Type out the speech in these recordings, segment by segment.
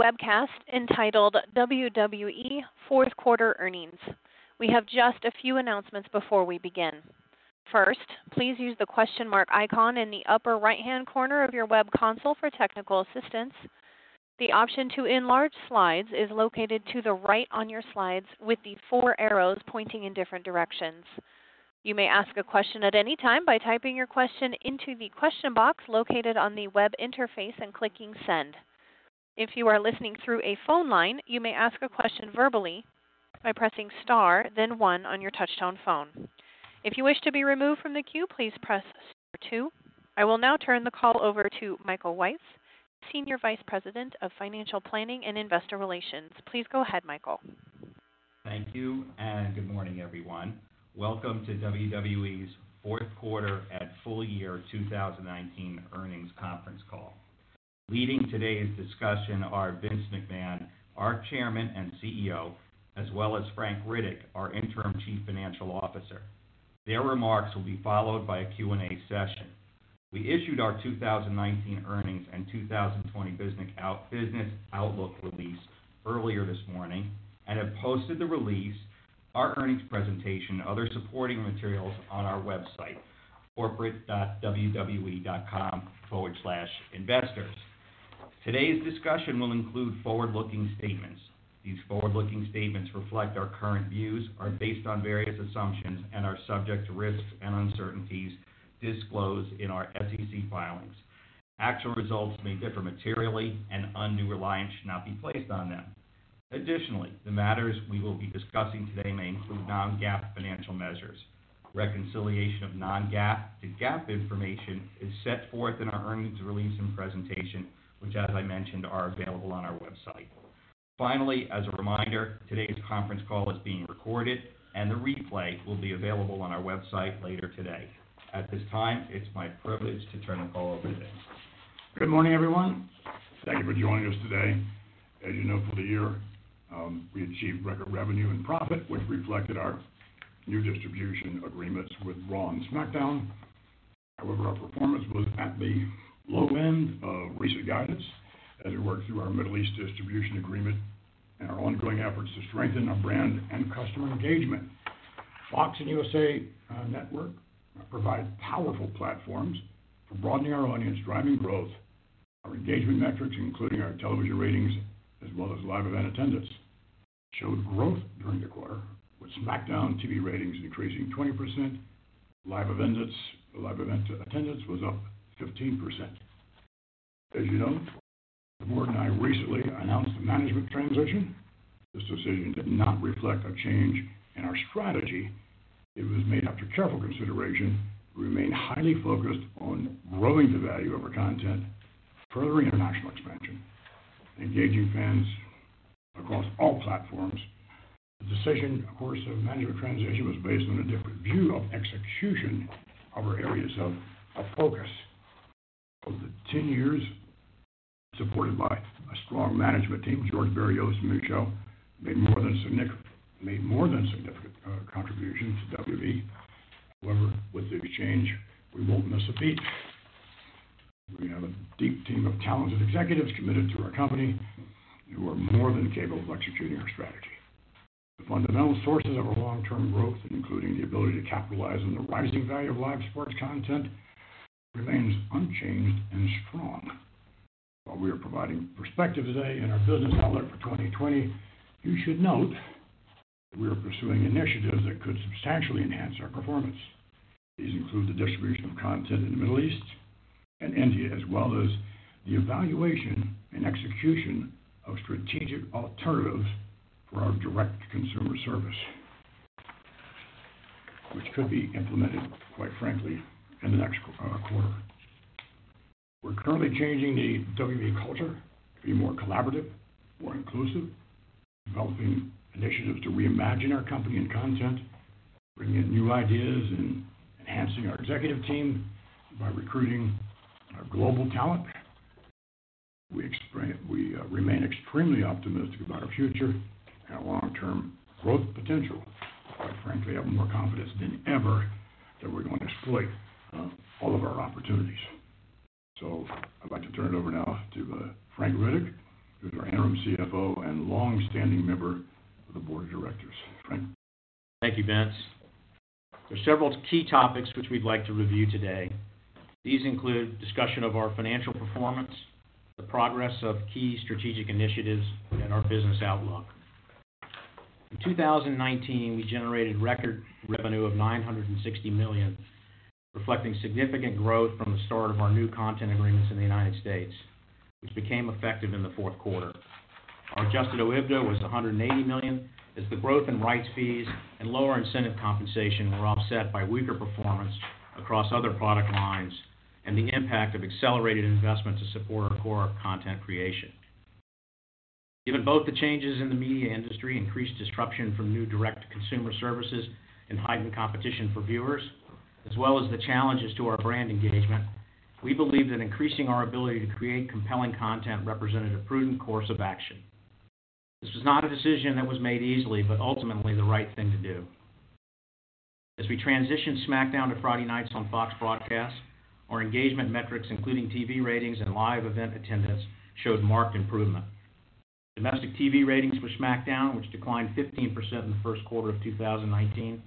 webcast entitled WWE Fourth Quarter Earnings. We have just a few announcements before we begin. First, please use the question mark icon in the upper right-hand corner of your web console for technical assistance. The option to enlarge slides is located to the right on your slides with the four arrows pointing in different directions. You may ask a question at any time by typing your question into the question box located on the web interface and clicking send. If you are listening through a phone line, you may ask a question verbally by pressing star, then 1 on your touchtone phone. If you wish to be removed from the queue, please press star 2. I will now turn the call over to Michael Weiss, Senior Vice President of Financial Planning and Investor Relations. Please go ahead, Michael. Thank you, and good morning, everyone. Welcome to WWE's fourth quarter and full year 2019 earnings conference call. Leading today's discussion are Vince McMahon, our Chairman and CEO, as well as Frank Riddick, our Interim Chief Financial Officer. Their remarks will be followed by a Q&A session. We issued our 2019 earnings and 2020 business outlook release earlier this morning and have posted the release, our earnings presentation, and other supporting materials on our website, corporate.wwe.com/investors. Today's discussion will include forward-looking statements. These forward-looking statements reflect our current views, are based on various assumptions, and are subject to risks and uncertainties disclosed in our SEC filings. Actual results may differ materially, and undue reliance should not be placed on them. Additionally, the matters we will be discussing today may include non-GAAP financial measures. Reconciliation of non-GAAP to GAAP information is set forth in our earnings release and presentation, which, as I mentioned, are available on our website. Finally, as a reminder, today's conference call is being recorded, and the replay will be available on our website later today. At this time, it's my privilege to turn the call over to Vince. Good morning, everyone. Thank you for joining us today. As you know, for the year, we achieved record revenue and profit, which reflected our new distribution agreements with Raw and SmackDown. However, our performance was at the low end of recent guidance as we worked through our Middle East distribution agreement and our ongoing efforts to strengthen our brand and customer engagement. Fox and USA Network provide powerful platforms for broadening our audience, driving growth, our engagement metrics, including our television ratings, as well as live event attendance, showed growth during the quarter, with SmackDown TV ratings increasing 20%. Live event attendance was up 15%. As you know, the board and I recently announced the management transition. This decision did not reflect a change in our strategy. It was made after careful consideration. We remain highly focused on growing the value of our content, further international expansion, engaging fans across all platforms. The decision, of course, of management transition was based on a different view of execution of our areas of focus. Over the 10 years, supported by a strong management team, George Berrios and Mucho made more than significant contributions to WWE. However, with the exchange, we won't miss a beat. We have a deep team of talented executives committed to our company who are more than capable of executing our strategy. The fundamental sources of our long-term growth, including the ability to capitalize on the rising value of live sports content, remains unchanged and strong. While we are providing perspective today in our business outlook for 2020, you should note that we are pursuing initiatives that could substantially enhance our performance. These include the distribution of content in the Middle East and India, as well as the evaluation and execution of strategic alternatives for our direct-to-consumer service, which could be implemented, quite frankly, in the next quarter. We're currently changing the WWE culture to be more collaborative, more inclusive, developing initiatives to reimagine our company and content, bringing in new ideas and enhancing our executive team by recruiting our global talent. We remain extremely optimistic about our future and our long-term growth potential. Quite frankly, I have more confidence than ever that we're going to exploit all of our opportunities. So I'd like to turn it over now to Frank Riddick, who's our interim CFO and long-standing member of the board of directors. Frank? Thank you, Vince. There are several key topics which we'd like to review today. These include discussion of our financial performance, the progress of key strategic initiatives, and our business outlook. In 2019, we generated record revenue of $960 million, reflecting significant growth from the start of our new content agreements in the United States, which became effective in the fourth quarter. Our adjusted OIBDA was $180 million, as the growth in rights fees and lower incentive compensation were offset by weaker performance across other product lines and the impact of accelerated investment to support our core content creation. Given both the changes in the media industry, increased disruption from new direct-to-consumer services and heightened competition for viewers, as well as the challenges to our brand engagement, we believe that increasing our ability to create compelling content represented a prudent course of action. This was not a decision that was made easily, but ultimately the right thing to do. As we transitioned SmackDown to Friday nights on Fox broadcast, our engagement metrics, including TV ratings and live event attendance, showed marked improvement. Domestic TV ratings for SmackDown, which declined 15% in the first quarter of 2019,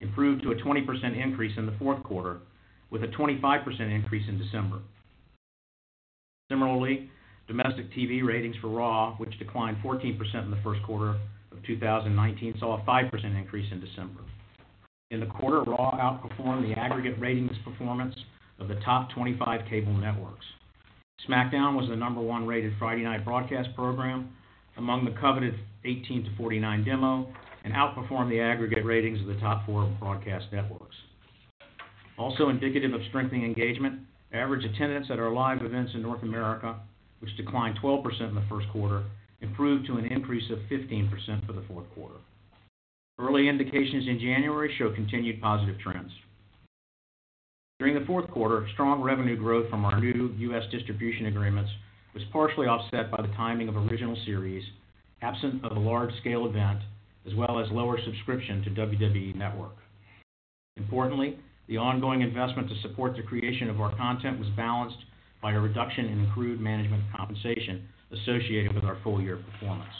improved to a 20% increase in the fourth quarter, with a 25% increase in December. Similarly, domestic TV ratings for Raw, which declined 14% in the first quarter of 2019, saw a 5% increase in December. In the quarter, Raw outperformed the aggregate ratings performance of the top 25 cable networks. SmackDown was the number 1 rated Friday night broadcast program among the coveted 18 to 49 demo and outperformed the aggregate ratings of the top 4 broadcast networks. Also indicative of strengthening engagement, average attendance at our live events in North America, which declined 12% in the first quarter, improved to an increase of 15% for the fourth quarter. Early indications in January show continued positive trends. During the fourth quarter, strong revenue growth from our new U.S. distribution agreements was partially offset by the timing of original series, absent of a large-scale event, as well as lower subscription to WWE Network. Importantly, the ongoing investment to support the creation of our content was balanced by a reduction in accrued management compensation associated with our full-year performance.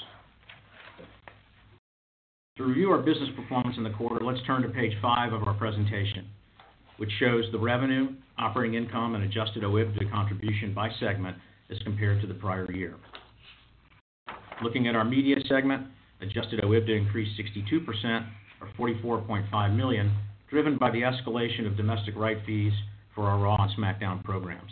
To review our business performance in the quarter, let's turn to page 5 of our presentation, which shows the revenue, operating income, and adjusted OIBDA contribution by segment as compared to the prior year. Looking at our media segment, adjusted OIBDA increased 62%, or $44.5 million, driven by the escalation of domestic right fees for our Raw and SmackDown programs.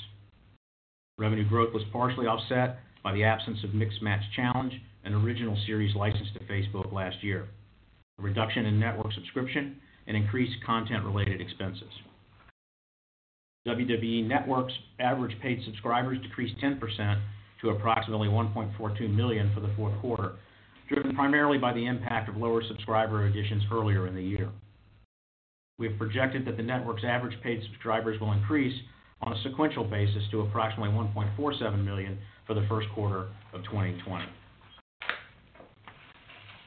Revenue growth was partially offset by the absence of Mixed Match Challenge, an original series licensed to Facebook last year, a reduction in network subscription, and increased content-related expenses. WWE Network's average paid subscribers decreased 10% to approximately 1.42 million for the fourth quarter, driven primarily by the impact of lower subscriber additions earlier in the year. We have projected that the network's average paid subscribers will increase on a sequential basis to approximately 1.47 million for the first quarter of 2020.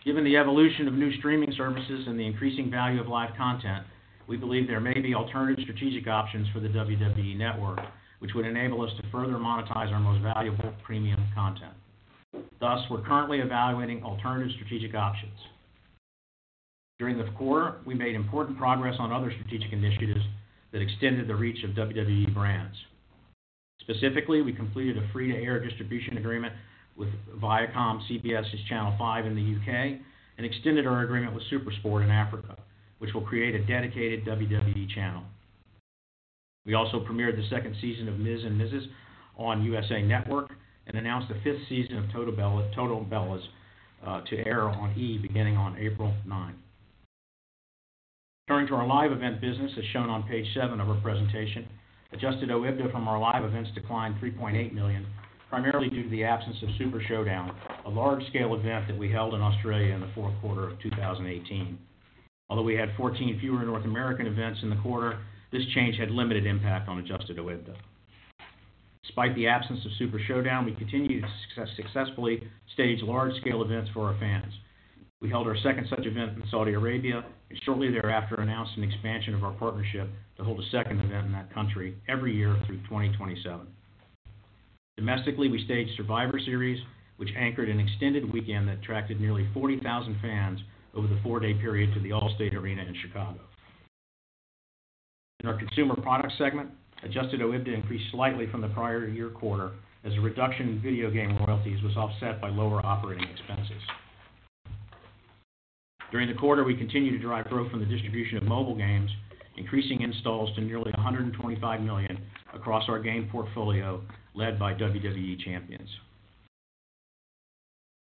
Given the evolution of new streaming services and the increasing value of live content, we believe there may be alternative strategic options for the WWE Network, which would enable us to further monetize our most valuable premium content. Thus, we're currently evaluating alternative strategic options. During the quarter, we made important progress on other strategic initiatives that extended the reach of WWE brands. Specifically, we completed a free-to-air distribution agreement with Viacom CBS's Channel 5 in the UK, and extended our agreement with SuperSport in Africa, which will create a dedicated WWE channel. We also premiered the second season of Ms. and Mrs. on USA Network, and announced the 5th season of Total Belias to air on E! Beginning on April 9. Turning to our live event business, as shown on page 7 of our presentation, adjusted OIBDA from our live events declined $3.8 million, primarily due to the absence of Super Showdown, a large-scale event that we held in Australia in the fourth quarter of 2018. Although we had 14 fewer North American events in the quarter, this change had limited impact on adjusted OIBDA. Despite the absence of Super Showdown, we continued to successfully stage large-scale events for our fans. We held our second such event in Saudi Arabia, and shortly thereafter announced an expansion of our partnership to hold a second event in that country every year through 2027. Domestically, we staged Survivor Series, which anchored an extended weekend that attracted nearly 40,000 fans over the four-day period to the Allstate Arena in Chicago. In our consumer product segment, adjusted OIBDA increased slightly from the prior year quarter as a reduction in video game royalties was offset by lower operating expenses. During the quarter, we continued to drive growth from the distribution of mobile games, increasing installs to nearly 125 million across our game portfolio, led by WWE Champions.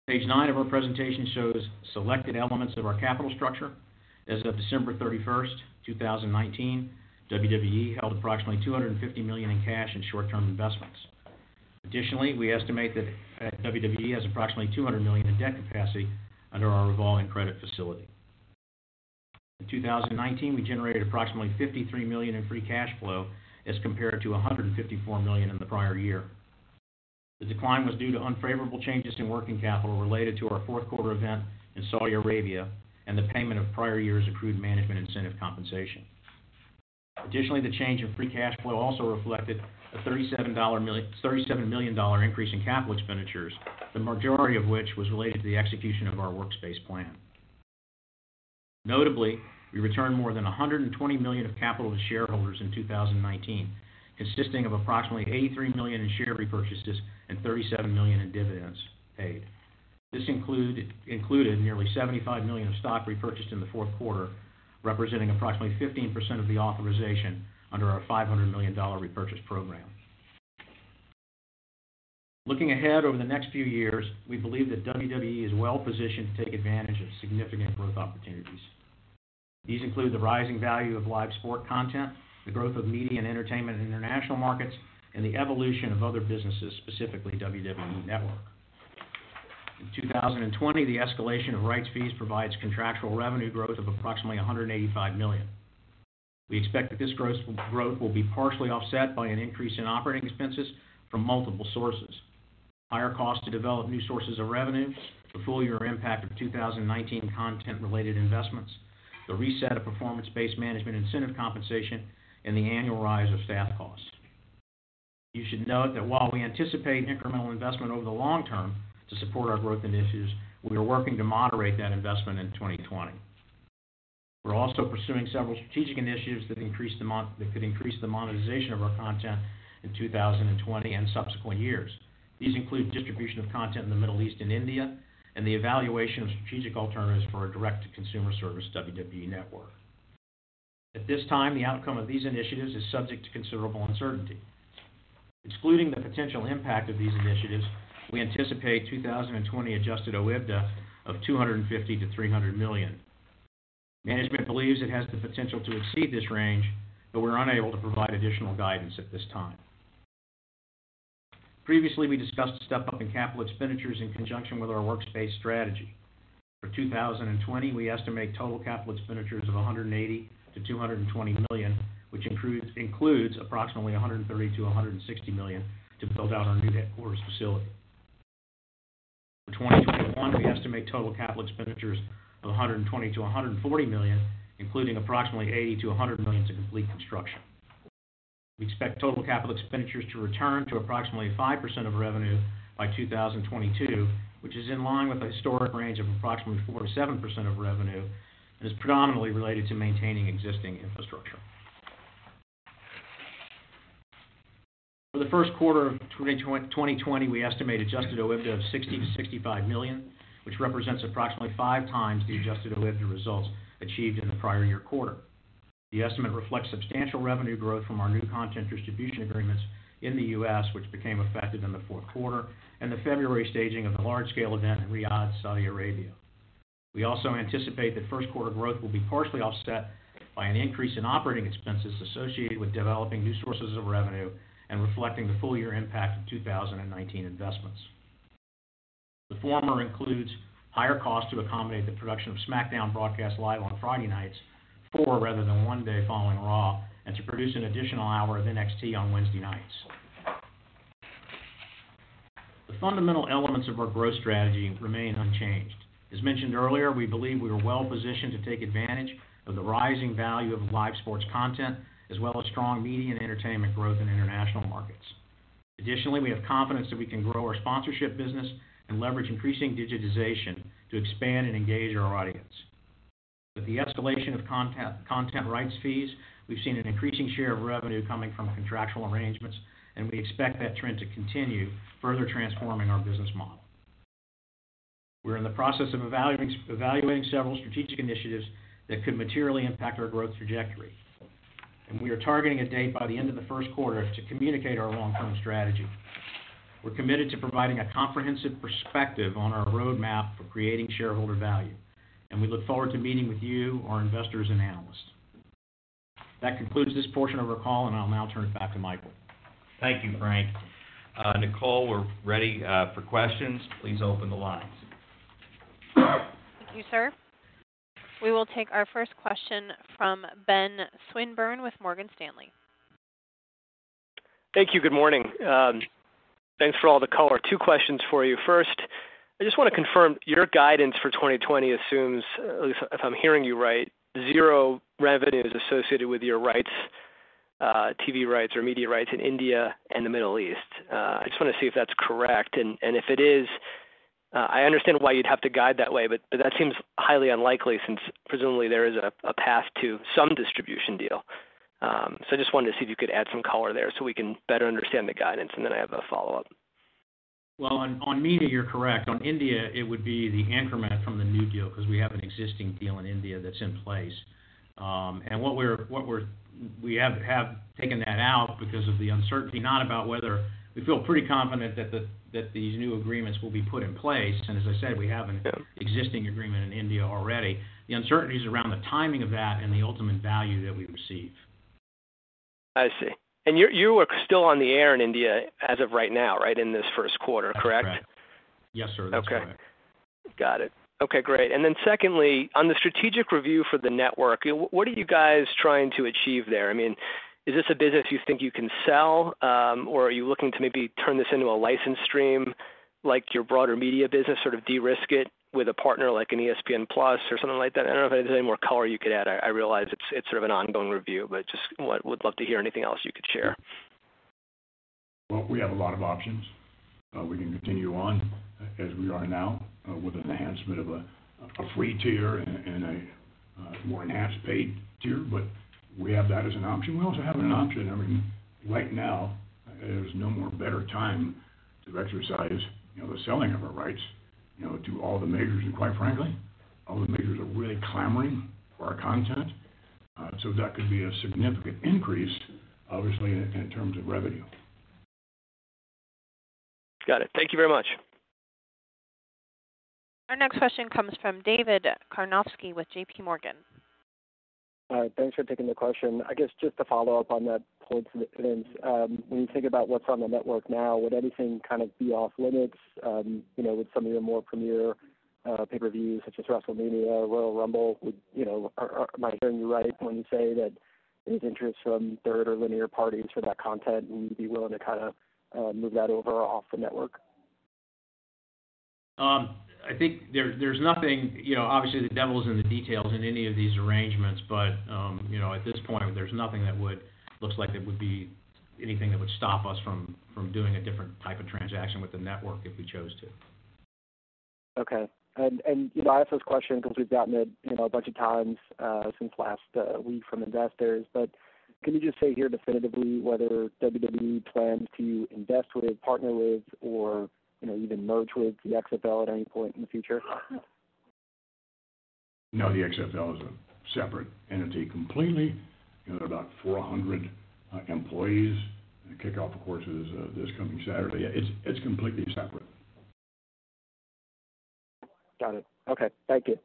Page 9 of our presentation shows selected elements of our capital structure. As of December 31st, 2019, WWE held approximately $250 million in cash and short-term investments. Additionally, we estimate that WWE has approximately $200 million in debt capacity under our revolving credit facility. In 2019, we generated approximately $53 million in free cash flow as compared to $154 million in the prior year. The decline was due to unfavorable changes in working capital related to our fourth quarter event in Saudi Arabia and the payment of prior year's accrued management incentive compensation. Additionally, the change in free cash flow also reflected a $37 million increase in capital expenditures, the majority of which was related to the execution of our workspace plan. Notably, we returned more than $120 million of capital to shareholders in 2019, consisting of approximately $83 million in share repurchases and $37 million in dividends paid. This included nearly $75 million of stock repurchased in the fourth quarter, representing approximately 15% of the authorization under our $500 million repurchase program. Looking ahead over the next few years, we believe that WWE is well positioned to take advantage of significant growth opportunities. These include the rising value of live sport content, the growth of media and entertainment in international markets, and the evolution of other businesses, specifically WWE Network. In 2020, the escalation of rights fees provides contractual revenue growth of approximately $185 million. We expect that this growth will be partially offset by an increase in operating expenses from multiple sources. Higher costs to develop new sources of revenue, the full year impact of 2019 content-related investments, the reset of performance-based management incentive compensation, and the annual rise of staff costs. You should note that while we anticipate incremental investment over the long term to support our growth initiatives, we are working to moderate that investment in 2020. We're also pursuing several strategic initiatives that could increase the monetization of our content in 2020 and subsequent years. These include distribution of content in the Middle East and India, and the evaluation of strategic alternatives for a direct-to-consumer service, WWE Network. At this time, the outcome of these initiatives is subject to considerable uncertainty. Excluding the potential impact of these initiatives, we anticipate 2020 adjusted OIBDA of $250 to $300 million. Management believes it has the potential to exceed this range, but we're unable to provide additional guidance at this time. Previously, we discussed a step-up in capital expenditures in conjunction with our workspace strategy. For 2020, we estimate total capital expenditures of $180 to $220 million, which includes approximately $130 to $160 million to build out our new headquarters facility. For 2021, we estimate total capital expenditures of $120 to $140 million, including approximately $80 to $100 million to complete construction. We expect total capital expenditures to return to approximately 5% of revenue by 2022, which is in line with a historic range of approximately 4 to 7% of revenue, and is predominantly related to maintaining existing infrastructure. For the first quarter of 2020, we estimate adjusted OIBDA of $60 to $65 million, which represents approximately 5 times the adjusted OIBDA results achieved in the prior year quarter. The estimate reflects substantial revenue growth from our new content distribution agreements in the U.S., which became effective in the fourth quarter, and the February staging of a large-scale event in Riyadh, Saudi Arabia. We also anticipate that first quarter growth will be partially offset by an increase in operating expenses associated with developing new sources of revenue and reflecting the full year impact of 2019 investments. The former includes higher costs to accommodate the production of SmackDown broadcast live on Friday nights, 4 rather than one day following Raw, and to produce an additional hour of NXT on Wednesday nights. The fundamental elements of our growth strategy remain unchanged. As mentioned earlier, we believe we are well positioned to take advantage of the rising value of live sports content, as well as strong media and entertainment growth in international markets. Additionally, we have confidence that we can grow our sponsorship business and leverage increasing digitization to expand and engage our audience. With the escalation of content rights fees, we've seen an increasing share of revenue coming from contractual arrangements, and we expect that trend to continue, further transforming our business model. We're in the process of evaluating several strategic initiatives that could materially impact our growth trajectory, and we are targeting a date by the end of the first quarter to communicate our long-term strategy. We're committed to providing a comprehensive perspective on our roadmap for creating shareholder value, and we look forward to meeting with you, our investors and analysts. That concludes this portion of our call, and I'll now turn it back to Michael. Thank you, Frank. Nicole, we're ready for questions. Please open the lines. Thank you, sir. We will take our first question from Ben Swinburne with Morgan Stanley. Thank you. Good morning. Thanks for all the color. Two questions for you. First, I just want to confirm your guidance for 2020 assumes, if I'm hearing you right, zero revenues associated with your rights, TV rights or media rights in India and the Middle East. I just want to see if that's correct. And if it is, I understand why you'd have to guide that way, but that seems highly unlikely since presumably there is a path to some distribution deal. So I just wanted to see if you could add some color there so we can better understand the guidance, and then I have a follow-up. Well, on media, you're correct. On India, it would be the increment from the new deal because we have an existing deal in India that's in place. And we have taken that out because of the uncertainty, not about whether we feel pretty confident that these new agreements will be put in place. And as I said, we have an existing agreement in India already. The uncertainty is around the timing of that and the ultimate value that we receive. I see. And you are still on the air in India as of right now, right, in this first quarter, correct? Correct. Yes, sir. That's okay. Correct. Got it. Okay, great. And then secondly, on the strategic review for the network, what are you guys trying to achieve there? I mean, is this a business you think you can sell, or are you looking to maybe turn this into a license stream like your broader media business, sort of de-risk it with a partner like an ESPN Plus or something like that? I don't know if there's any more color you could add. I realize it's sort of an ongoing review, but just would love to hear anything else you could share. Well, we have a lot of options. We can continue on as we are now with an enhancement of a free tier and a more enhanced paid tier, but we have that as an option. We also have an option. I mean, right now, there's no more better time to exercise, the selling of our rights, to all the majors. And quite frankly, all the majors are really clamoring for our content. So that could be a significant increase, obviously, in terms of revenue. Got it. Thank you very much. Our next question comes from David Karnofsky with J.P. Morgan. Thanks for taking the question. I guess just to follow up on that point, Vince, when you think about what's on the network now, would anything kind of be off limits? With some of your more premier pay-per-views such as WrestleMania, Royal Rumble, am I hearing you right when you say that there's interest from third or linear parties for that content and you'd be willing to kind of move that over off the network? I think there's nothing, obviously the devil's in the details in any of these arrangements, but, at this point, there's nothing that looks like it would be anything that would stop us from doing a different type of transaction with the network if we chose to. Okay. And I asked this question because we've gotten it, a bunch of times since last week from investors, but can you just say here definitively whether WWE plans to invest with, partner with, or even merge with the XFL at any point in the future? No, the XFL is a separate entity completely. There are about 400 employees. The kickoff, of course, is this coming Saturday. It's completely separate. Got it. Okay, thank you.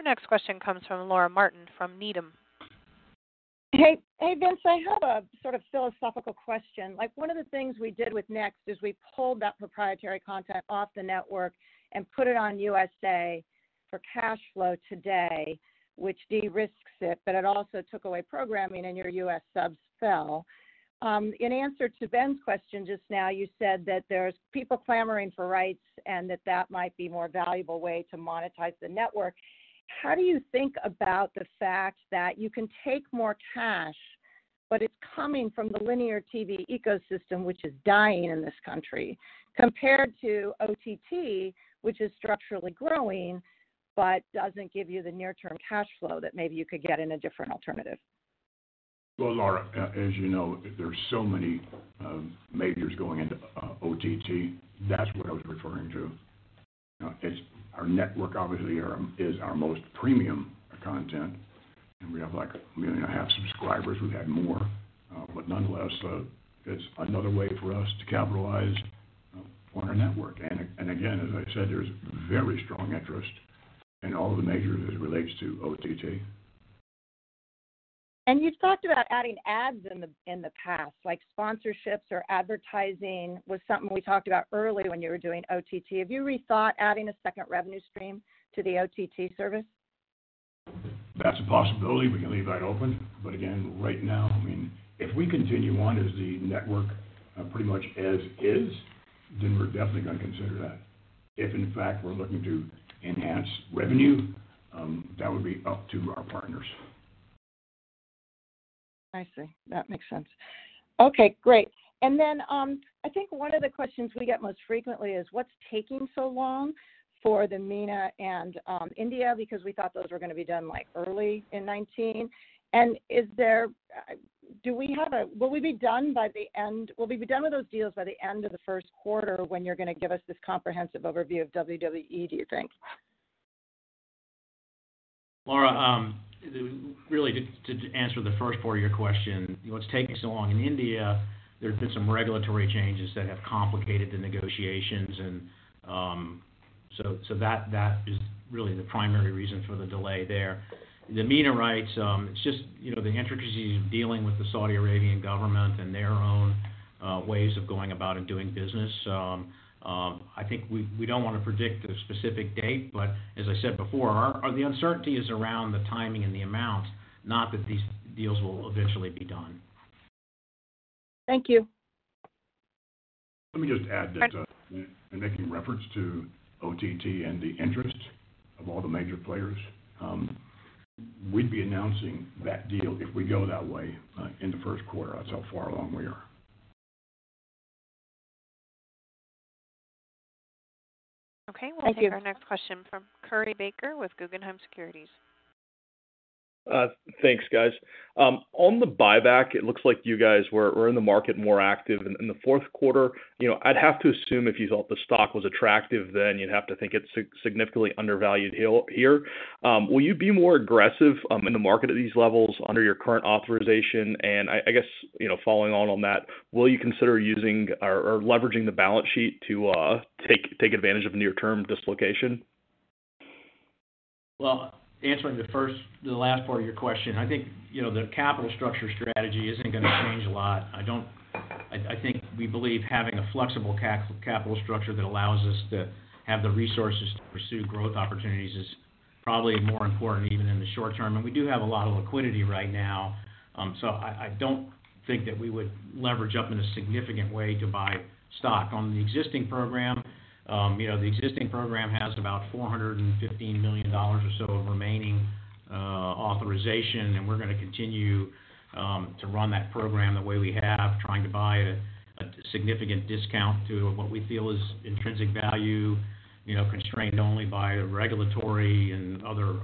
Our next question comes from Laura Martin from Needham. Hey, Vince, I have a sort of philosophical question. Like, one of the things we did with Next is we pulled that proprietary content off the network and put it on USA for cash flow today, which de-risks it, but it also took away programming and your U.S. subs fell. In answer to Ben's question just now, you said that there's people clamoring for rights and that might be a more valuable way to monetize the network. How do you think about the fact that you can take more cash but it's coming from the linear TV ecosystem, which is dying in this country, compared to OTT, which is structurally growing, but doesn't give you the near-term cash flow that maybe you could get in a different alternative. Well, Laura, as you know, there's so many majors going into OTT. That's what I was referring to. It's our network, obviously, is our most premium content, and we have like 1.5 million subscribers. We've had more, but nonetheless, it's another way for us to capitalize on our network. And again, as I said, there's very strong interest in all of the majors as it relates to OTT. And you've talked about adding ads in the past, like sponsorships or advertising was something we talked about early when you were doing OTT. Have you rethought adding a second revenue stream to the OTT service? That's a possibility. We can leave that open. But again, right now, I mean, if we continue on as the network pretty much as is, then we're definitely going to consider that. If, in fact, we're looking to enhance revenue, that would be up to our partners. I see. That makes sense. Okay, great. And then I think one of the questions we get most frequently is what's taking so long for the MENA and India, because we thought those were going to be done like early in 19. And will we be done by the end? Will we be done with those deals by the end of the first quarter when you're going to give us this comprehensive overview of WWE, do you think? Laura, really, to answer the first part of your question, what's taking so long in India, there have been some regulatory changes that have complicated the negotiations, and so that is really the primary reason for the delay there. The MENA rights, it's just the intricacies of dealing with the Saudi Arabian government and their own ways of going about and doing business. I think we don't want to predict a specific date, but as I said before, the uncertainty is around the timing and the amount, not that these deals will eventually be done. Thank you. Let me just add that in making reference to OTT and the interest of all the major players, we'd be announcing that deal if we go that way in the first quarter. That's how far along we are. Okay, we'll take our next question from Curry Baker with Guggenheim Securities. Thanks, guys. On the buyback, it looks like you guys were in the market more active in the fourth quarter. I'd have to assume if you thought the stock was attractive, then you'd have to think it's significantly undervalued here. Will you be more aggressive in the market at these levels under your current authorization? And I guess, following on that, will you consider using or leveraging the balance sheet to take advantage of near-term dislocation? Well, answering the last part of your question, I think the capital structure strategy isn't going to change a lot. I think we believe having a flexible capital structure that allows us to have the resources to pursue growth opportunities is probably more important even in the short term. And we do have a lot of liquidity right now, so I don't think that we would leverage up in a significant way to buy stock on the existing program. The existing program has about $415 million or so of remaining authorization, and we're going to continue to run that program the way we have, trying to buy a significant discount to what we feel is intrinsic value, constrained only by regulatory and other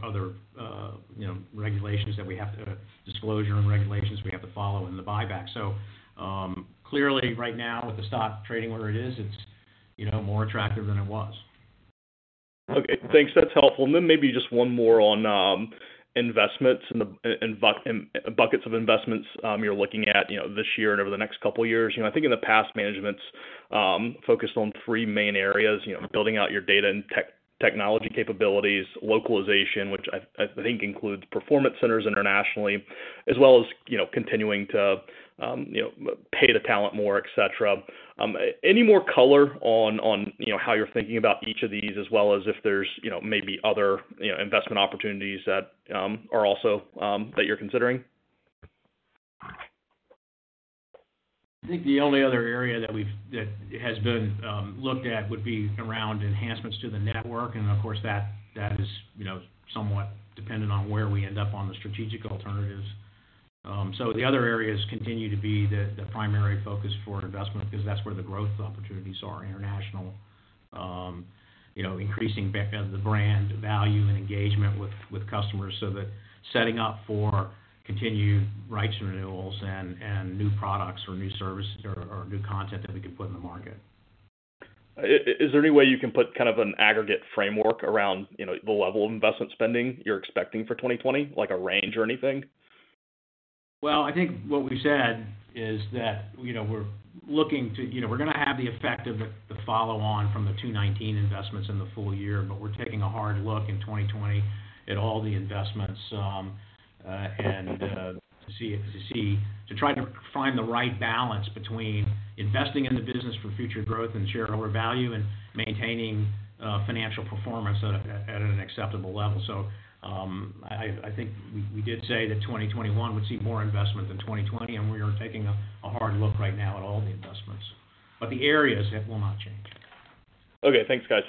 regulations that we have to disclosure and regulations we have to follow in the buyback. So clearly, right now with the stock trading where it is, it's more attractive than it was. Okay, thanks. That's helpful. And then maybe just one more on investments and buckets of investments you're looking at, this year and over the next couple of years. I think in the past, management's focused on three main areas. Building out your data and technology capabilities, localization, which I think includes performance centers internationally, as well as continuing to pay to talent more, et cetera. Any more color on how you're thinking about each of these, as well as if there's maybe other investment opportunities that are also that you're considering? I think the only other area that has been looked at would be around enhancements to the network, and of course that is somewhat dependent on where we end up on the strategic alternatives. So the other areas continue to be the primary focus for investment, because that's where the growth opportunities are, international, increasing the brand value and engagement with customers, so that setting up for continued rights renewals and new products or new services or new content that we can put in the market. Is there any way you can put kind of an aggregate framework around, the level of investment spending you're expecting for 2020, like a range or anything? Well, I think what we said is that, we're looking to, we're going to have the effect of the follow-on from the 2019 investments in the full year, but we're taking a hard look in 2020 at all the investments to try to find the right balance between investing in the business for future growth and shareholder value and maintaining financial performance at an acceptable level. So I think we did say that 2021 would see more investment than 2020, and we are taking a hard look right now at all the investments. But the areas, it will not change. Okay, thanks, guys.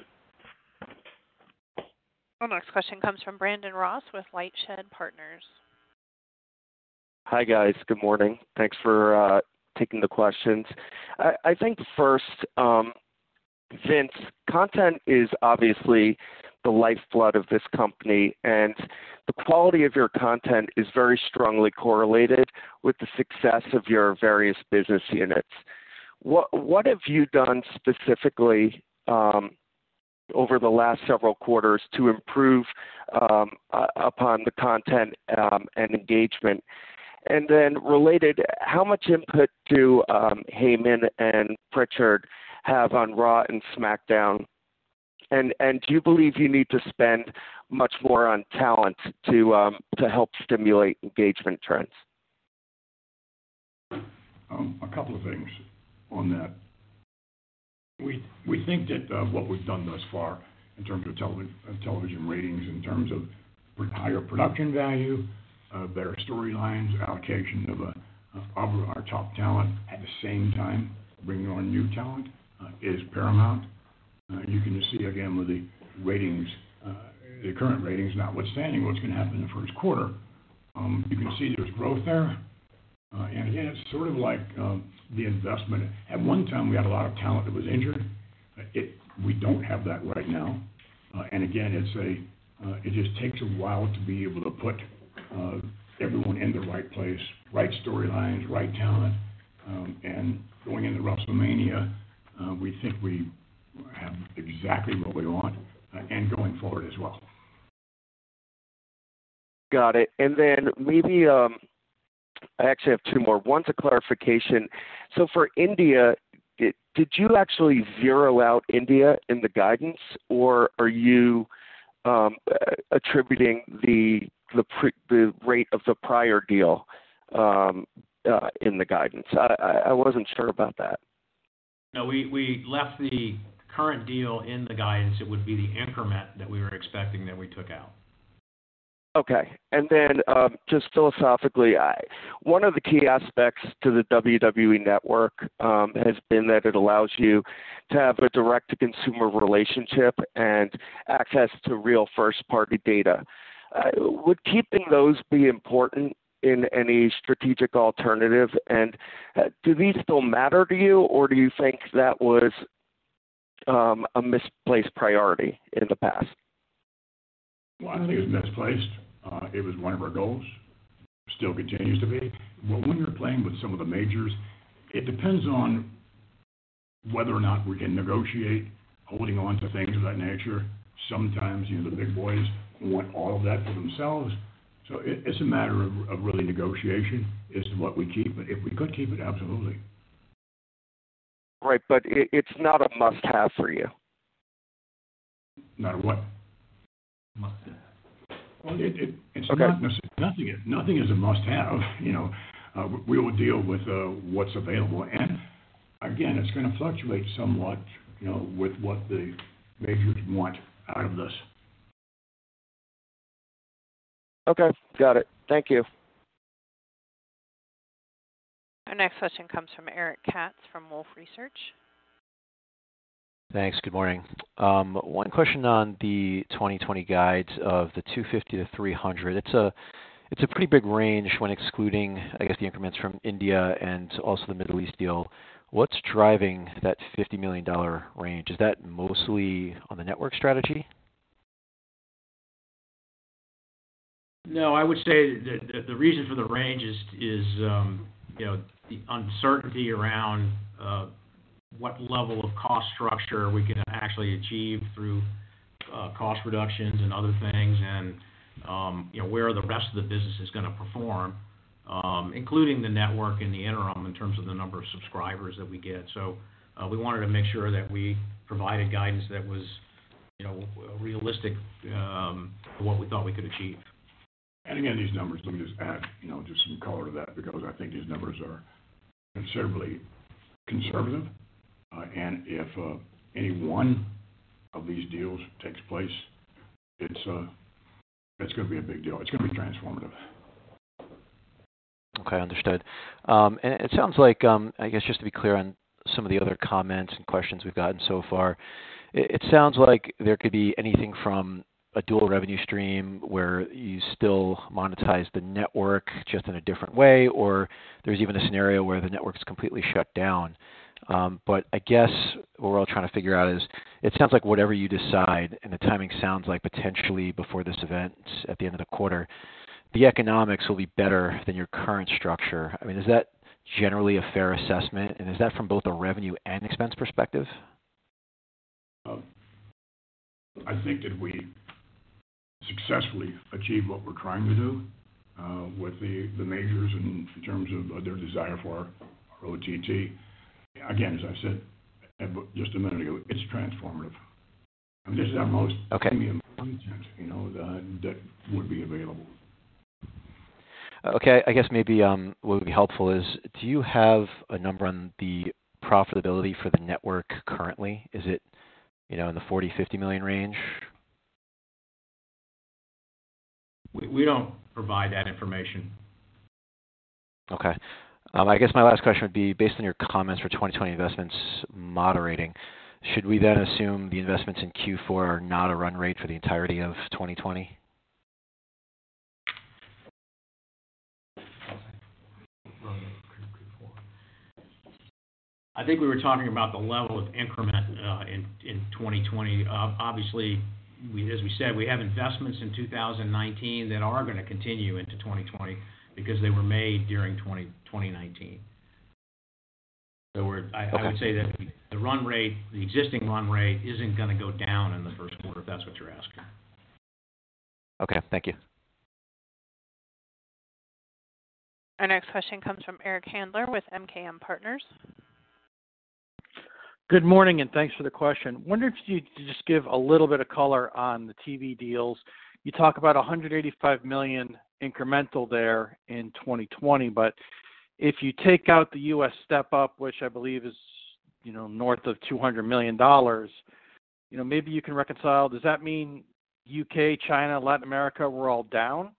Our next question comes from Brandon Ross with Lightshed Partners. Hi, guys. Good morning. Thanks for taking the questions. I think first, Vince, content is obviously the lifeblood of this company, and the quality of your content is very strongly correlated with the success of your various business units. What have you done specifically over the last several quarters to improve upon the content and engagement? And then related, how much input do Heyman and Pritchard have on Raw and SmackDown? And do you believe you need to spend much more on talent to help stimulate engagement trends? A couple of things on that. We think that what we've done thus far in terms of television ratings, in terms of higher production value, better storylines, allocation of our top talent at the same time, bringing on new talent is paramount. You can just see again with the ratings, the current ratings, notwithstanding what's going to happen in the first quarter. You can see there's growth there. And again, it's sort of like the investment. At one time, we had a lot of talent that was injured. We don't have that right now. And again, it just takes a while to be able to put everyone in the right place, right storylines, right talent. And going into WrestleMania, we think we have exactly what we want, and going forward as well. Got it. And then maybe I actually have two more. One's a clarification. So for India, did you actually zero out India in the guidance, or are you attributing the rate of the prior deal in the guidance? I wasn't sure about that. No, we left the current deal in the guidance. It would be the increment that we were expecting that we took out. Okay. And then just philosophically, one of the key aspects to the WWE Network has been that it allows you to have a direct-to-consumer relationship and access to real first-party data. Would keeping those be important in any strategic alternative? And do these still matter to you, or do you think that was a misplaced priority in the past? Well, I think it was misplaced. It was one of our goals. Still continues to be. Well, when you're playing with some of the majors, it depends on whether or not we can negotiate, holding on to things of that nature. Sometimes, the big boys want all of that for themselves. So it's a matter of really negotiation as to what we keep. But if we could keep it, absolutely. Right, but it's not a must-have for you. Not a what? Must-have. Well, it's okay. Nothing is a must-have. We will deal with what's available, and again, it's going to fluctuate somewhat, with what the majors want out of this. Okay, got it. Thank you. Our next question comes from Eric Katz from Wolfe Research. Thanks. Good morning. One question on the 2020 guides of the 250 to 300. It's a it's a pretty big range when excluding, I guess, the increments from India and also the Middle East deal. What's driving that $50 million range? Is that mostly on the network strategy? No, I would say that the reason for the range is you know, the uncertainty around what level of cost structure we can actually achieve through cost reductions and other things, and you know, where the rest of the business is going to perform, including the network in the interim in terms of the number of subscribers that we get. So we wanted to make sure that we provided guidance that was, you know, realistic for what we thought we could achieve. And again, these numbers, let me just add, you know, just some color to that, because I think these numbers are considerably conservative. And if any one of these deals takes place, it's going to be a big deal. It's going to be transformative. Okay, understood. And it sounds like, I guess, just to be clear on some of the other comments and questions we've gotten so far, it sounds like there could be anything from a dual revenue stream where you still monetize the network just in a different way, or there's even a scenario where the network's completely shut down. But I guess what we're all trying to figure out is, it sounds like whatever you decide, and the timing sounds like potentially before this event at the end of the quarter, the economics will be better than your current structure. I mean, is that generally a fair assessment? And is that from both a revenue and expense perspective? I think that we successfully achieve what we're trying to do with the majors in terms of their desire for our OTT. Again, as I said just a minute ago, it's transformative. I mean, this is our most premium content, you know, that would be available. Okay, I guess maybe what would be helpful is, do you have a number on the profitability for the network currently? Is it, you know, in the 40, 50 million range? We don't provide that information. Okay. I guess my last question would be, based on your comments for 2020 investments moderating, should we then assume the investments in Q4 are not a run rate for the entirety of 2020? I think we were talking about the level of increment in 2020. Obviously, as we said, we have investments in 2019 that are going to continue into 2020 because they were made during 2019. So I would say that the run rate, the existing run rate, isn't going to go down in the first quarter, if that's what you're asking. Okay, thank you. Our next question comes from Eric Handler with MKM Partners. Good morning, and thanks for the question. Wonder if you could just give a little bit of color on the TV deals. You talk about $185 million incremental there in 2020, but if you take out the U.S. step up, which I believe is, you know, north of $200 million, you know, maybe you can reconcile. Does that mean UK, China, Latin America were all down?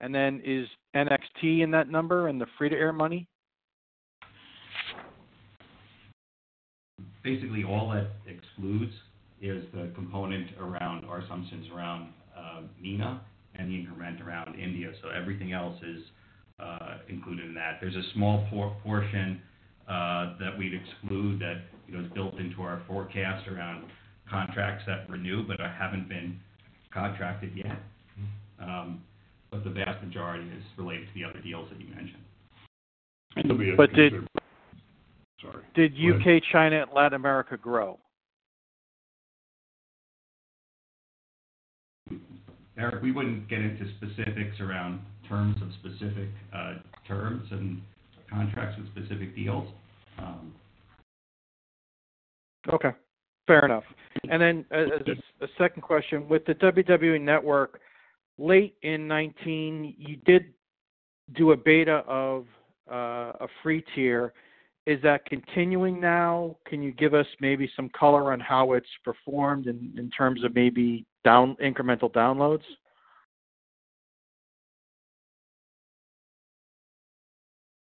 And then is NXT in that number and the free-to-air money? Basically, all that excludes is the component around our assumptions around MENA and the increment around India. So everything else is included in that. There's a small portion that we'd exclude that, you know, is built into our forecast around contracts that renew but haven't been contracted yet. But the vast majority is related to the other deals that you mentioned. Did UK, China, and Latin America grow? Eric, we wouldn't get into specifics around terms of specific terms and contracts with specific deals. Okay, fair enough. And then a second question. With the WWE Network, late in 19, you did do a beta of a free tier. Is that continuing now? Can you give us maybe some color on how it's performed in terms of maybe incremental downloads?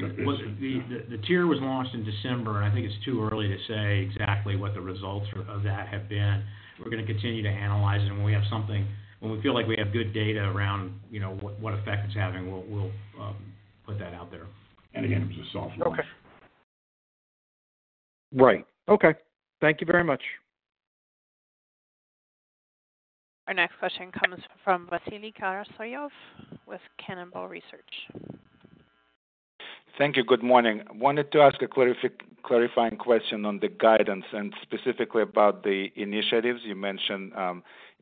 Well, the tier was launched in December, and I think it's too early to say exactly what the results of that have been. We're going to continue to analyze it, and when we have something when we feel like we have good data around, you know, what effect it's having, we'll put that out there. And again, it was a soft launch. Okay. Right. Okay. Thank you very much. Our next question comes from Vasily Karasoyov with Cannonball Research. Thank you. Good morning. I wanted to ask a clarifying question on the guidance and specifically about the initiatives you mentioned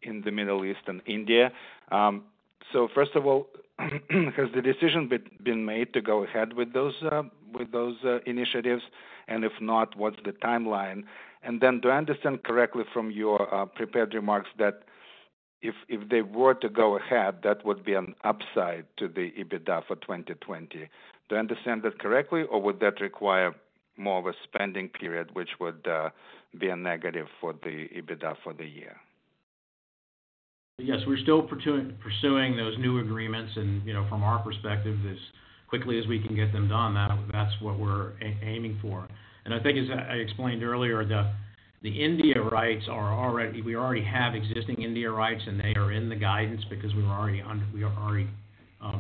in the Middle East and India. So first of all, has the decision been made to go ahead with those initiatives? And if not, what's the timeline? And then do I understand correctly from your prepared remarks that if they were to go ahead, that would be an upside to the EBITDA for 2020? Do I understand that correctly, or would that require more of a spending period, which would be a negative for the EBITDA for the year? Yes, we're still pursuing those new agreements, and you know, from our perspective, as quickly as we can get them done, that's what we're aiming for. And I think, as I explained earlier, the India rights we already have existing India rights, and they are in the guidance because we are already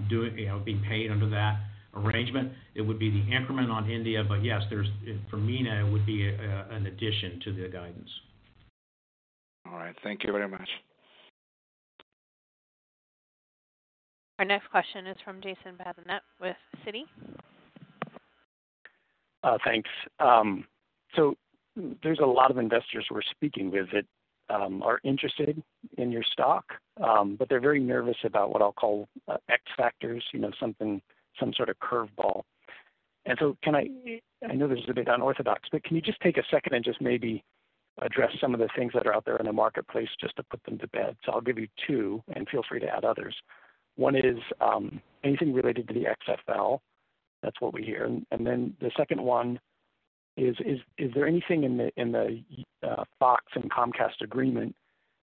doing, you know, being paid under that arrangement. It would be the increment on India, but yes, for MENA it would be an addition to the guidance. All right, thank you very much. Our next question is from Jason Bazinet with Citi. Thanks. So there's a lot of investors we're speaking with that are interested in your stock, but they're very nervous about what I'll call X factors, you know, some sort of curveball. And so I know this is a bit unorthodox, but can you just take a second and just maybe address some of the things that are out there in the marketplace just to put them to bed? So I'll give you two, and feel free to add others. One is anything related to the XFL. That's what we hear. And then the second one is there anything in the Fox and Comcast agreement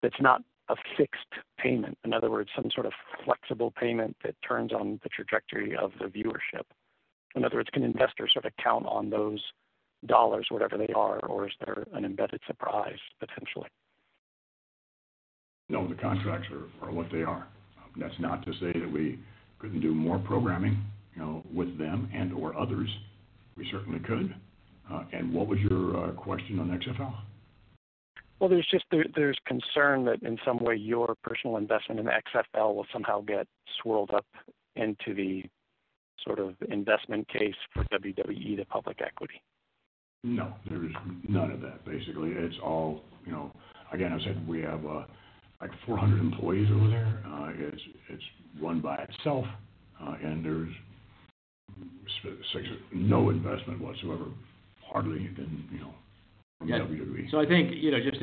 that's not a fixed payment? In other words, some sort of flexible payment that turns on the trajectory of the viewership. In other words, can investors sort of count on those dollars, whatever they are, or is there an embedded surprise potentially? No, the contracts are what they are. That's not to say that we couldn't do more programming, you know, with them and or others. We certainly could. And what was your question on XFL? Well, there's concern that in some way your personal investment in the XFL will somehow get swirled up into the sort of investment case for WWE, the public equity. No, there's none of that. Basically, it's all, you know. Again, I said we have like 400 employees over there. It's run by itself, and there's no investment whatsoever, hardly even, you know. Yeah. So I think, you know, just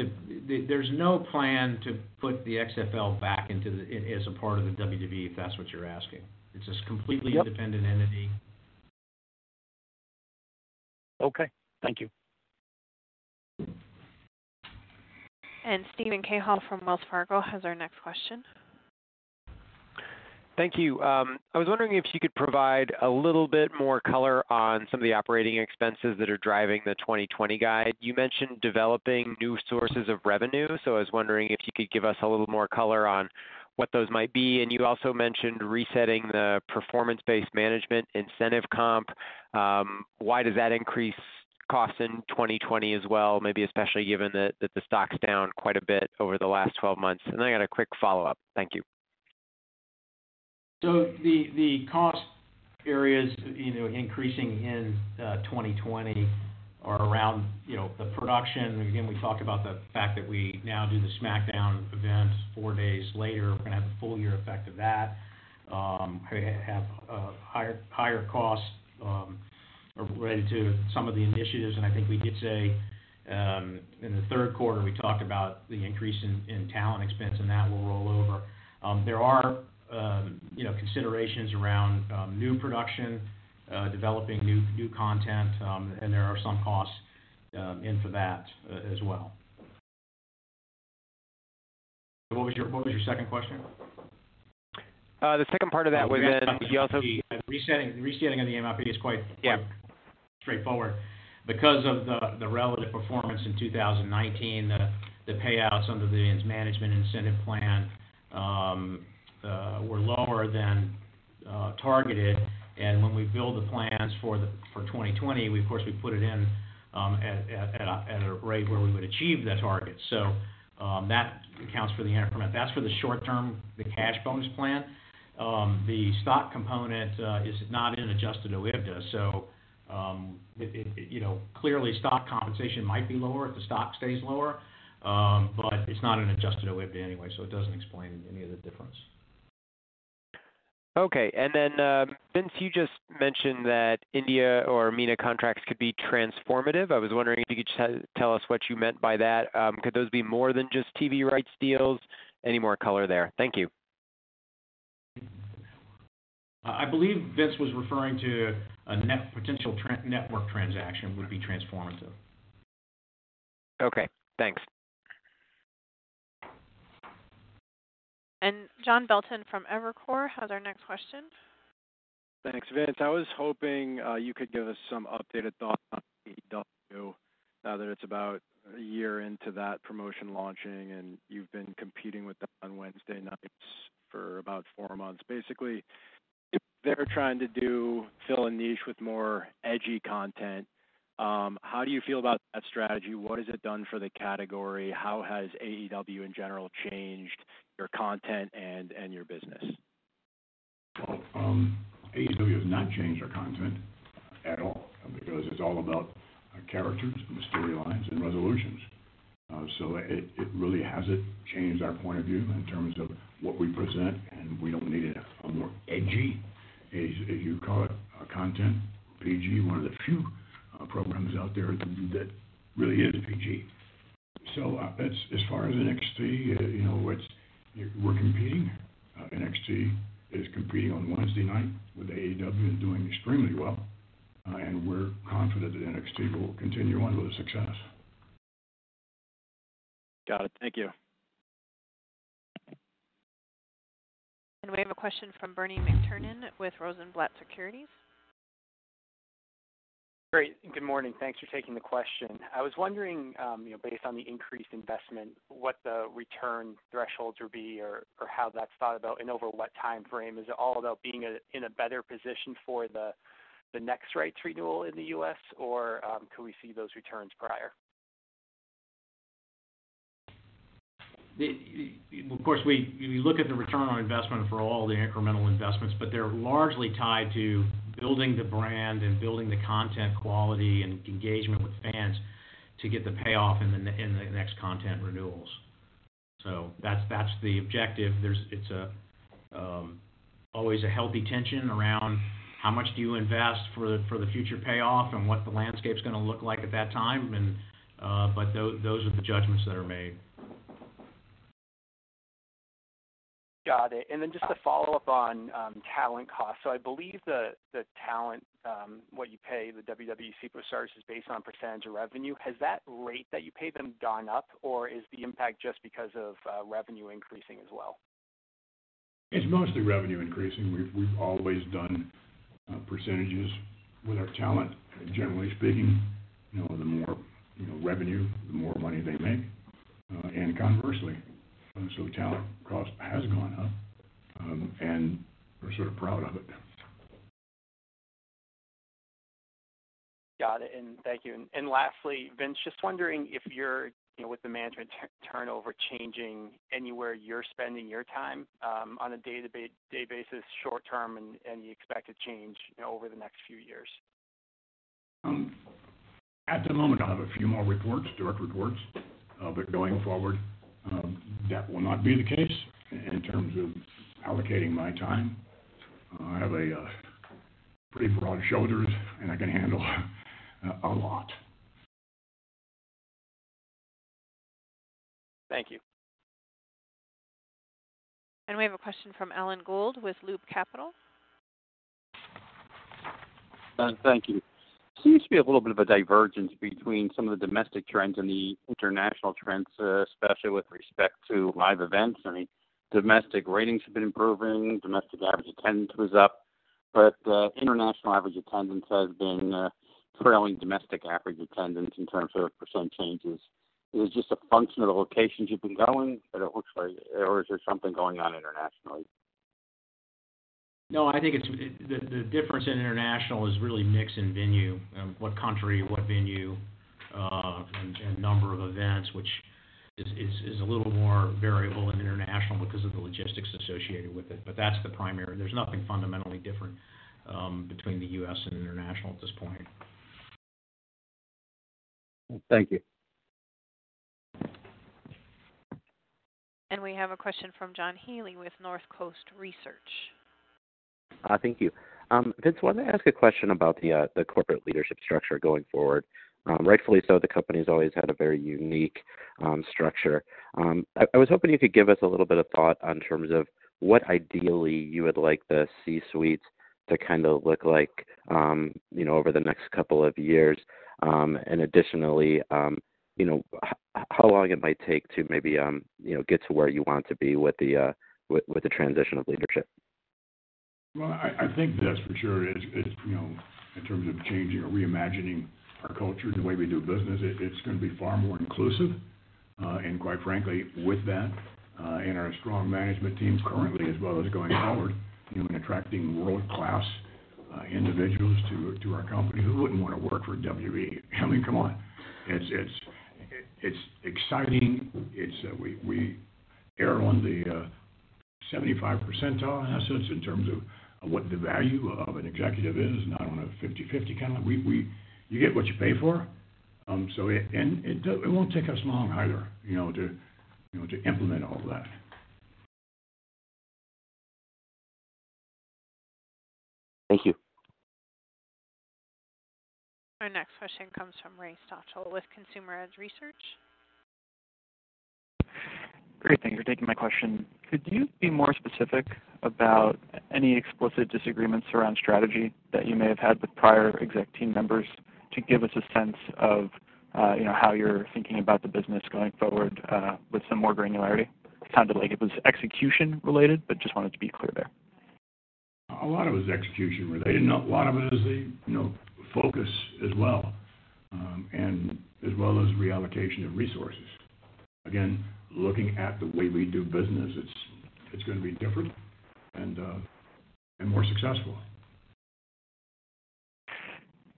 there's no plan to put the XFL back into as a part of the WWE, if that's what you're asking. It's a completely independent entity. Okay, thank you. And Stephen Cahill from Wells Fargo has our next question. Thank you. I was wondering if you could provide a little bit more color on some of the operating expenses that are driving the 2020 guide. You mentioned developing new sources of revenue, so I was wondering if you could give us a little more color on what those might be. And you also mentioned resetting the performance-based management incentive comp. Why does that increase costs in 2020 as well, maybe especially given that the stock's down quite a bit over the last 12 months? And I got a quick follow-up. Thank you. So the cost areas, you know, increasing in 2020 are around, you know, the production. Again, we talked about the fact that we now do the SmackDown event 4 days later. We're going to have the full year effect of that. We have higher costs related to some of the initiatives, and I think we did say in the third quarter we talked about the increase in talent expense, and that will roll over. There are you know, considerations around new production, developing new content, and there are some costs in for that as well. What was your second question? The second part of that was you also resetting of the MIP is quite straightforward because of the relative performance in 2019, the payouts under the management incentive plan. were lower than targeted. And when we build the plans for 2020, we of course we put it in at a rate where we would achieve the target. So that accounts for the increment. That's for the short term, the cash bonus plan. The stock component is not in adjusted OIBDA, so clearly stock compensation might be lower if the stock stays lower, but it's not an adjusted OIBDA anyway, so it doesn't explain any of the difference. Okay, and then Vince, you just mentioned that India or MENA contracts could be transformative. I was wondering if you could just tell us what you meant by that. Could those be more than just TV rights deals? Any more color there? Thank you. I believe Vince was referring to a potential network transaction would be transformative. Okay, thanks. And John Belton from Evercore has our next question. Thanks, Vince. I was hoping you could give us some updated thoughts on AEW now that it's about a year into that promotion launching, and you've been competing with them on Wednesday nights for about 4 months. Basically, they're trying to fill a niche with more edgy content. How do you feel about that strategy? What has it done for the category? How has AEW in general changed your content and your business? Well, AEW has not changed our content at all because it's all about characters and storylines and resolutions. So it really hasn't changed our point of view in terms of what we present, and we don't need a more edgy, as you call it, content. PG, one of the few programs out there that really is PG. So that's as far as NXT, we're competing. NXT is competing on Wednesday night with AEW and doing extremely well, and we're confident that NXT will continue on with success. Got it. Thank you. And we have a question from Bernie McTernan with Rosenblatt Securities. Great. Good morning. Thanks for taking the question. I was wondering, based on the increased investment, what the return thresholds would be or how that's thought about and over what time frame. Is it all about being in a better position for the next rights renewal in the U.S., or could we see those returns prior? Of course, we look at the return on investment for all the incremental investments, but they're largely tied to building the brand and building the content quality and engagement with fans to get the payoff in the next content renewals. So that's the objective. It's a always a healthy tension around how much do you invest for the future payoff and what the landscape's going to look like at that time, and but those are the judgments that are made. Got it. And then just to follow up on talent costs. So I believe the talent, what you pay the WWE superstars is based on percentage of revenue. Has that rate that you pay them gone up, or is the impact just because of revenue increasing as well? It's mostly revenue increasing. We've always done percentages with our talent. Generally speaking, the more revenue, the more money they make, and conversely. So talent cost has gone up, and we're sort of proud of it. Got it, and thank you. And lastly, Vince, just wondering if you're, with the management turnover changing anywhere you're spending your time on a day-to-day basis, short-term, and you expect to change over the next few years? At the moment, I'll have a few more reports, direct reports, but going forward, that will not be the case in terms of allocating my time. I have a pretty broad shoulders, and I can handle a lot. Thank you. And we have a question from Alan Gould with Loop Capital. Thank you. Seems to be a little bit of a divergence between some of the domestic trends and the international trends, especially with respect to live events. I mean, domestic ratings have been improving, domestic average attendance was up, but international average attendance has been trailing domestic average attendance in terms of percent changes. Is it just a function of the locations you've been going that it looks like, or is there something going on internationally? No, I think it's the difference in international is really mix and venue, what country, what venue, and number of events, which is a little more variable in international because of the logistics associated with it. But that's the primary. There's nothing fundamentally different between the U.S. and international at this point. Thank you. And we have a question from John Healy with North Coast Research. Thank you. Vince, I wanted to ask a question about the corporate leadership structure going forward. Rightfully so, the company's always had a very unique structure. I was hoping you could give us a little bit of thought on terms of what ideally you would like the C-suite to kind of look like, over the next couple of years. And additionally, how long it might take to maybe, get to where you want to be with the transition of leadership. Well, I think that's for sure is in terms of changing or reimagining our culture and the way we do business, it's going to be far more inclusive. And quite frankly, with that and our strong management team currently as well as going forward, in attracting world-class individuals to our company who wouldn't want to work for WWE. I mean, come on. It's exciting. We err on the 75 percentile in essence in terms of what the value of an executive is, not on a 50-50 kind of. You get what you pay for. So it won't take us long either, to implement all that. Thank you. Our next question comes from Ray Stochel with Consumer Edge Research. Great, thank you for taking my question. Could you be more specific about any explicit disagreements around strategy that you may have had with prior exec team members to give us a sense of how you're thinking about the business going forward with some more granularity? It sounded like it was execution related, but just wanted to be clear there. A lot of it is execution related, and a lot of it is the focus as well, and as well as reallocation of resources. Again, looking at the way we do business, it's going to be different and more successful.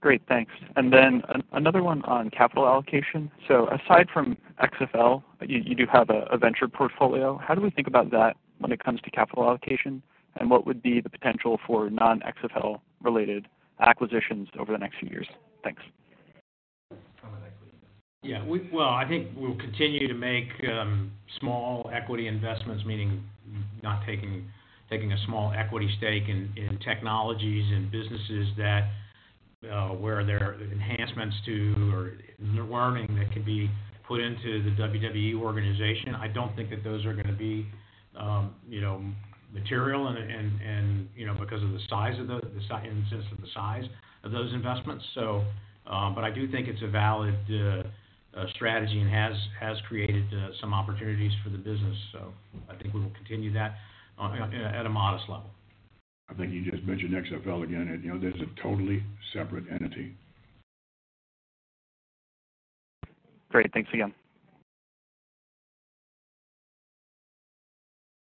Great, thanks. And then another one on capital allocation. So aside from XFL, you do have a venture portfolio. How do we think about that when it comes to capital allocation? And what would be the potential for non-XFL related acquisitions over the next few years? Thanks. Yeah, I think we'll continue to make small equity investments, meaning not taking a small equity stake in technologies and businesses that where there are enhancements to or learning that can be put into the WWE organization. I don't think that those are going to be, material and because of the size of the size of those investments. So, but I do think it's a valid strategy and has created some opportunities for the business. So I think we will continue that at a modest level. I think you just mentioned XFL again. And, there's a totally separate entity. Great. Thanks again.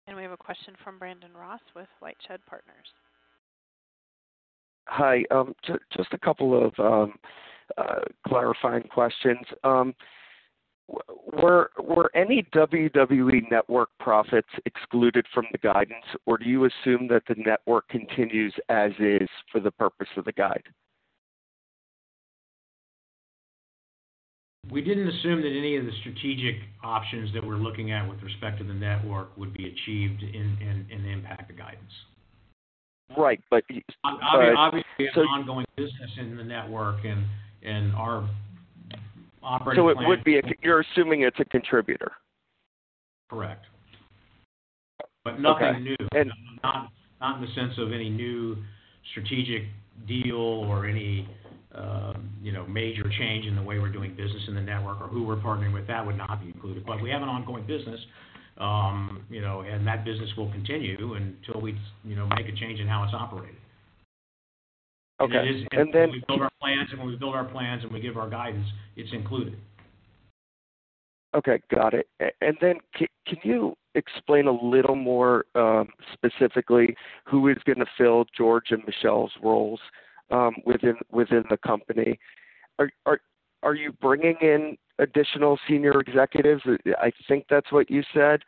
And we have a question from Brandon Ross with Lightshed Partners. Hi, just a couple of clarifying questions. Were any WWE Network profits excluded from the guidance, or do you assume that the network continues as is for the purpose of the guide? We didn't assume that any of the strategic options that we're looking at with respect to the network would be achieved in impact the guidance. Right, but obviously an ongoing business in the network and our operating. So it would be. You're assuming it's a contributor. Correct, but nothing new, and not in the sense of any new strategic deal or any. Major change in the way we're doing business in the network or who we're partnering with, that would not be included. But we have an ongoing business, and that business will continue until we, make a change in how it's operated. Okay. And, then we build our plans, and when we give our guidance, it's included. Okay, got it. And then can you explain a little more specifically who is going to fill George and Michelle's roles within the company? Are you bringing in additional senior executives? I think that's what you said.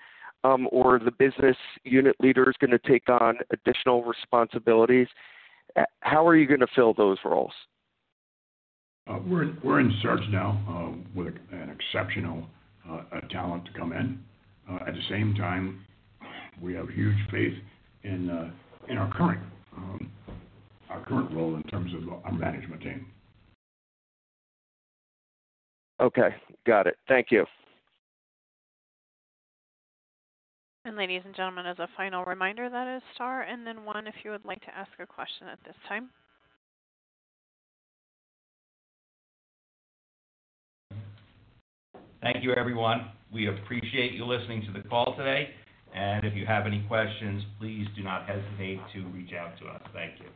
Or the business unit leader is going to take on additional responsibilities. How are you going to fill those roles? We're in search now with an exceptional talent to come in. At the same time, we have huge faith in our current role in terms of our management team. Okay, got it. Thank you. And ladies and gentlemen, as a final reminder, that is star and then one if you would like to ask a question at this time. Thank you, everyone. We appreciate you listening to the call today. And if you have any questions, please do not hesitate to reach out to us. Thank you.